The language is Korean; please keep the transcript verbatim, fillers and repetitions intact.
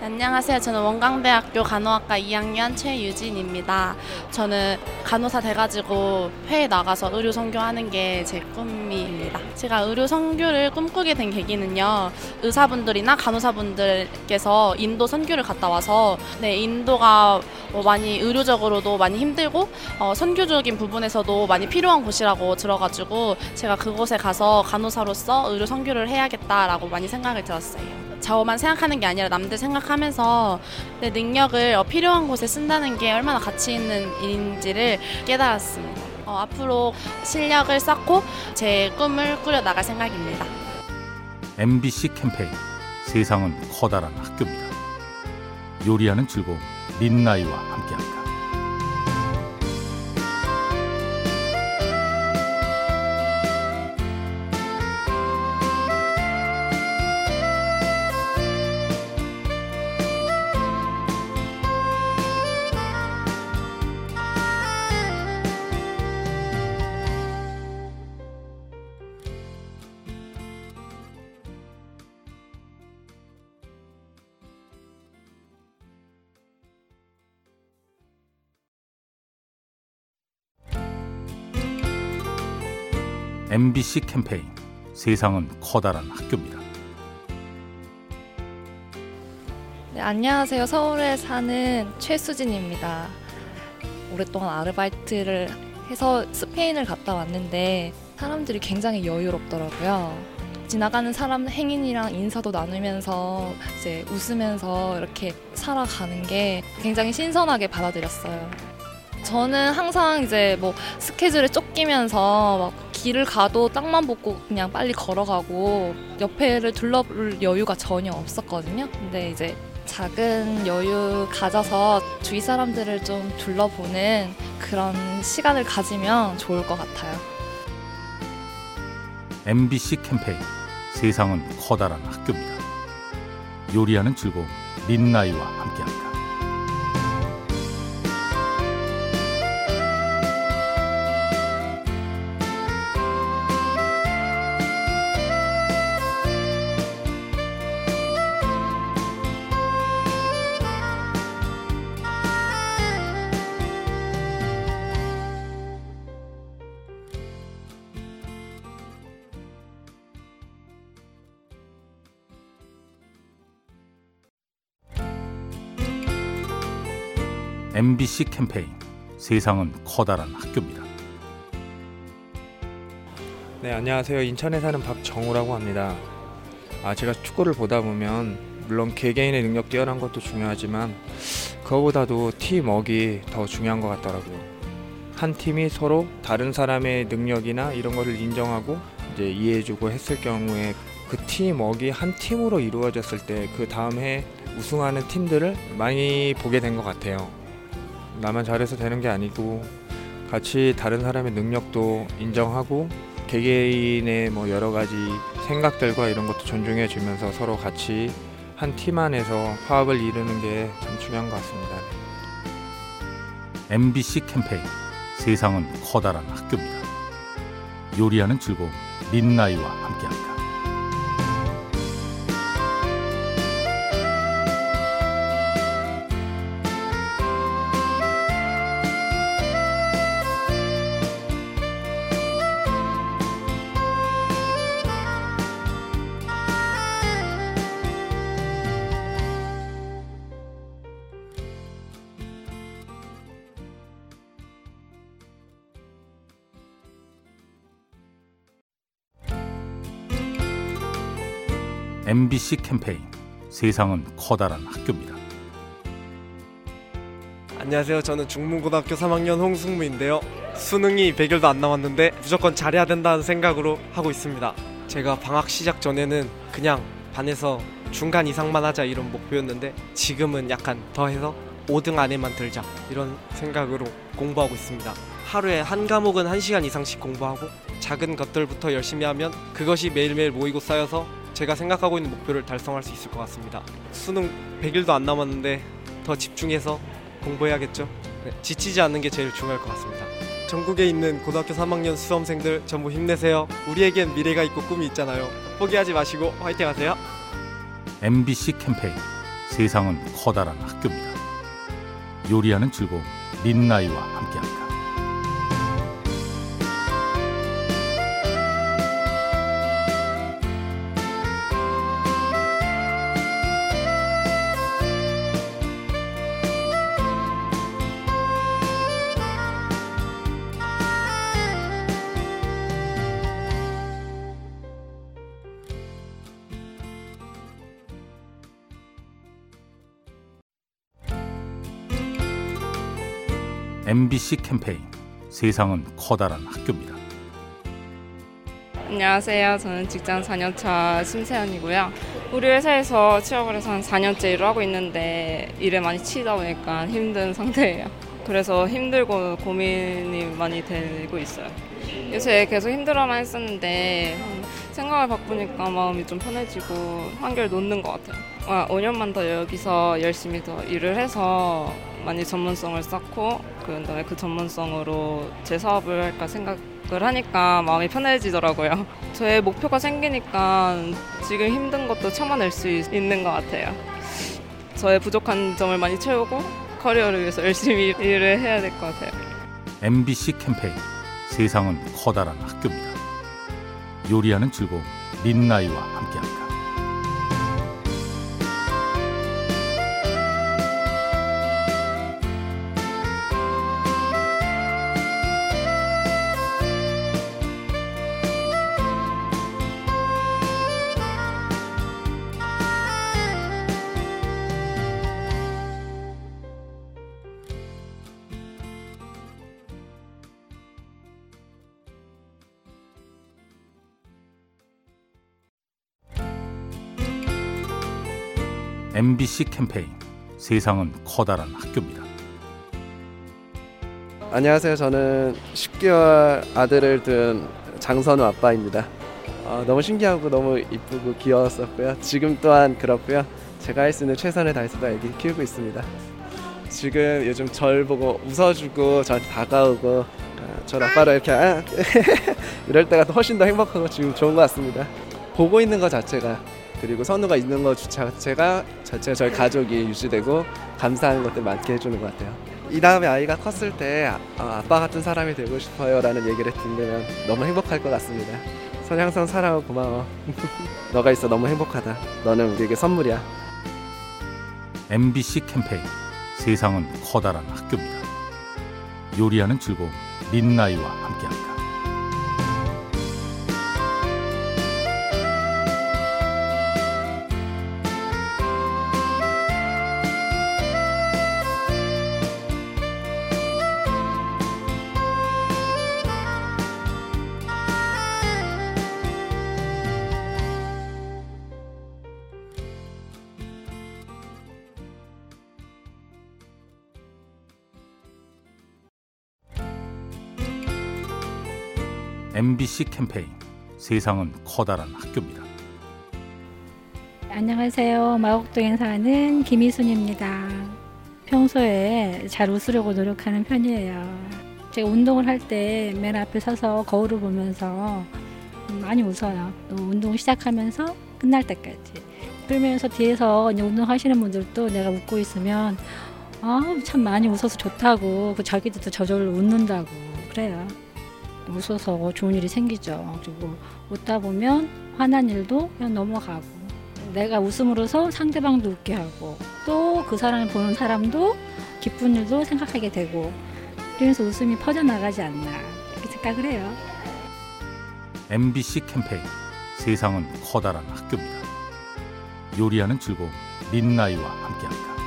안녕하세요. 저는 원광대학교 간호학과 이 학년 최유진입니다. 저는 간호사 돼가지고 회에 나가서 의료 선교하는 게 제 꿈입니다. 제가 의료 선교를 꿈꾸게 된 계기는요, 의사분들이나 간호사분들께서 인도 선교를 갔다 와서 네, 인도가 뭐 많이 의료적으로도 많이 힘들고 어, 선교적인 부분에서도 많이 필요한 곳이라고 들어가지고 제가 그곳에 가서 간호사로서 의료 선교를 해야겠다라고 많이 생각을 들었어요. 저만 생각하는 게 아니라 남들 생각하면서 내 능력을 필요한 곳에 쓴다는 게 얼마나 가치 있는 일인지를 깨달았습니다. 어, 앞으로 실력을 쌓고 제 꿈을 꾸려나갈 생각입니다. 엠비씨 캠페인 세상은 커다란 학교입니다. 요리하는 즐거움 민나이와 함께합니다. 엠비씨 캠페인 세상은 커다란 학교입니다. 네, 안녕하세요. 서울에 사는 최수진입니다. 오랫동안 아르바이트를 해서 스페인을 갔다 왔는데 사람들이 굉장히 여유롭더라고요. 지나가는 사람 행인이랑 인사도 나누면서 이제 웃으면서 이렇게 살아가는 게 굉장히 신선하게 받아들였어요. 저는 항상 이제 뭐 스케줄에 쫓기면서 막 길을 가도 땅만 보고 그냥 빨리 걸어가고 옆에를 둘러볼 여유가 전혀 없었거든요. 근데 이제 작은 여유 가져서 주위 사람들을 좀 둘러보는 그런 시간을 가지면 좋을 것 같아요. 엠비씨 캠페인 세상은 커다란 학교입니다. 요리하는 즐거움 민나이와 함께합니다. 엠비씨 캠페인 세상은 커다란 학교입니다. 네, 안녕하세요. 인천에 사는 박정우라고 합니다. 아, 제가 축구를 보다 보면 물론 개개인의 능력 뛰어난 것도 중요하지만 그거보다도 팀워크가 더 중요한 것 같더라고요. 한 팀이 서로 다른 사람의 능력이나 이런 거를 인정하고 이제 이해해주고 했을 경우에 그 팀워크가 한 팀으로 이루어졌을 때 그 다음 해 우승하는 팀들을 많이 보게 된 것 같아요. 나만 잘해서 되는 게 아니고 같이 다른 사람의 능력도 인정하고 개개인의 뭐 여러 가지 생각들과 이런 것도 존중해 주면서 서로 같이 한 팀 안에서 화합을 이루는 게 참 중요한 것 같습니다. 엠비씨 캠페인 세상은 커다란 학교입니다. 요리하는 즐거움 민나이와 함께합니다. 엠비씨 캠페인 세상은 커다란 학교입니다. 안녕하세요. 저는 중문고등학교 삼 학년 홍승무인데요. 수능이 백 일도 안 남았는데 무조건 잘해야 된다는 생각으로 하고 있습니다. 제가 방학 시작 전에는 그냥 반에서 중간 이상만 하자 이런 목표였는데 지금은 약간 더해서 오 등 안에만 들자 이런 생각으로 공부하고 있습니다. 하루에 한 과목은 한 시간 이상씩 공부하고 작은 것들부터 열심히 하면 그것이 매일매일 모이고 쌓여서 제가 생각하고 있는 목표를 달성할 수 있을 것 같습니다. 수능 백 일도 안 남았는데 더 집중해서 공부해야겠죠? 네, 지치지 않는 게 제일 중요할 것 같습니다. 전국에 있는 고등학교 삼 학년 수험생들 전부 힘내세요. 우리에겐 미래가 있고 꿈이 있잖아요. 포기하지 마시고 화이팅 하세요. 엠비씨 캠페인 세상은 커다란 학교입니다. 요리하는 즐거움 민나이와 함께합니다. 엠비씨 캠페인 세상은 커다란 학교입니다. 안녕하세요. 저는 직장 사 년차 심세연이고요. 우리 회사에서 취업을 해서 한 사 년째 일을 하고 있는데 일에 많이 치이다 보니까 힘든 상태예요. 그래서 힘들고 고민이 많이 되고 있어요. 요새 계속 힘들어만 했었는데 생각을 바꾸니까 마음이 좀 편해지고 한결 놓는 것 같아요. 아, 오 년만 더 여기서 열심히 더 일을 해서 많이 전문성을 쌓고 그다음에 그 전문성으로 제 사업을 할까 생각을 하니까 마음이 편해지더라고요. 저의 목표가 생기니까 지금 힘든 것도 참아낼 수 있는 것 같아요. 저의 부족한 점을 많이 채우고 커리어를 위해서 열심히 일을 해야 될 것 같아요. 엠비씨 캠페인 세상은 커다란 학교입니다. 요리하는 즐거움 민나이와 함께합니다. 엠비씨 캠페인 세상은 커다란 학교입니다. 안녕하세요. 저는 십 개월 아들을 둔 장선우 아빠입니다. 어, 너무 신기하고 너무 이쁘고 귀여웠었고요. 지금 또한 그렇고요. 제가 할 수 있는 최선을 다해서 아기 키우고 있습니다. 지금 요즘 절 보고 웃어주고 저한테 다가오고 어, 저 아빠로 이렇게 아, 이럴 때가 훨씬 더 행복하고 지금 좋은 것 같습니다. 보고 있는 것 자체가 그리고 선우가 있는 것 자체가 자체가 저희 가족이 유지되고 감사하는 것들 많게 해주는 것 같아요. 이 다음에 아이가 컸을 때 아, 아빠 같은 사람이 되고 싶어요 라는 얘기를 듣면 너무 행복할 것 같습니다. 선이 항상 사랑하고 고마워. 너가 있어 너무 행복하다. 너는 우리에게 선물이야. 엠비씨 캠페인 세상은 커다란 학교입니다. 요리하는 즐거움 민나이와 함께합니다. 엠비씨 캠페인 세상은 커다란 학교입니다. 안녕하세요. 마곡동에 사는 김희순입니다. 평소에 잘 웃으려고 노력하는 편이에요. 제가 운동을 할 때 맨 앞에 서서 거울을 보면서 많이 웃어요. 또 운동 시작하면서 끝날 때까지. 그러면서 뒤에서 이제 운동하시는 분들도 내가 웃고 있으면 아, 참 많이 웃어서 좋다고 그 자기도 또 저절로 웃는다고 그래요. 웃어서 좋은 일이 생기죠. 그리고 웃다 보면 화난 일도 그냥 넘어가고 내가 웃음으로써 상대방도 웃게 하고 또 그 사람을 보는 사람도 기쁜 일도 생각하게 되고 그래서 웃음이 퍼져나가지 않나 이렇게 생각을 해요. 엠비씨 캠페인 세상은 커다란 학교입니다. 요리하는 즐거움 민나이와 함께합니다.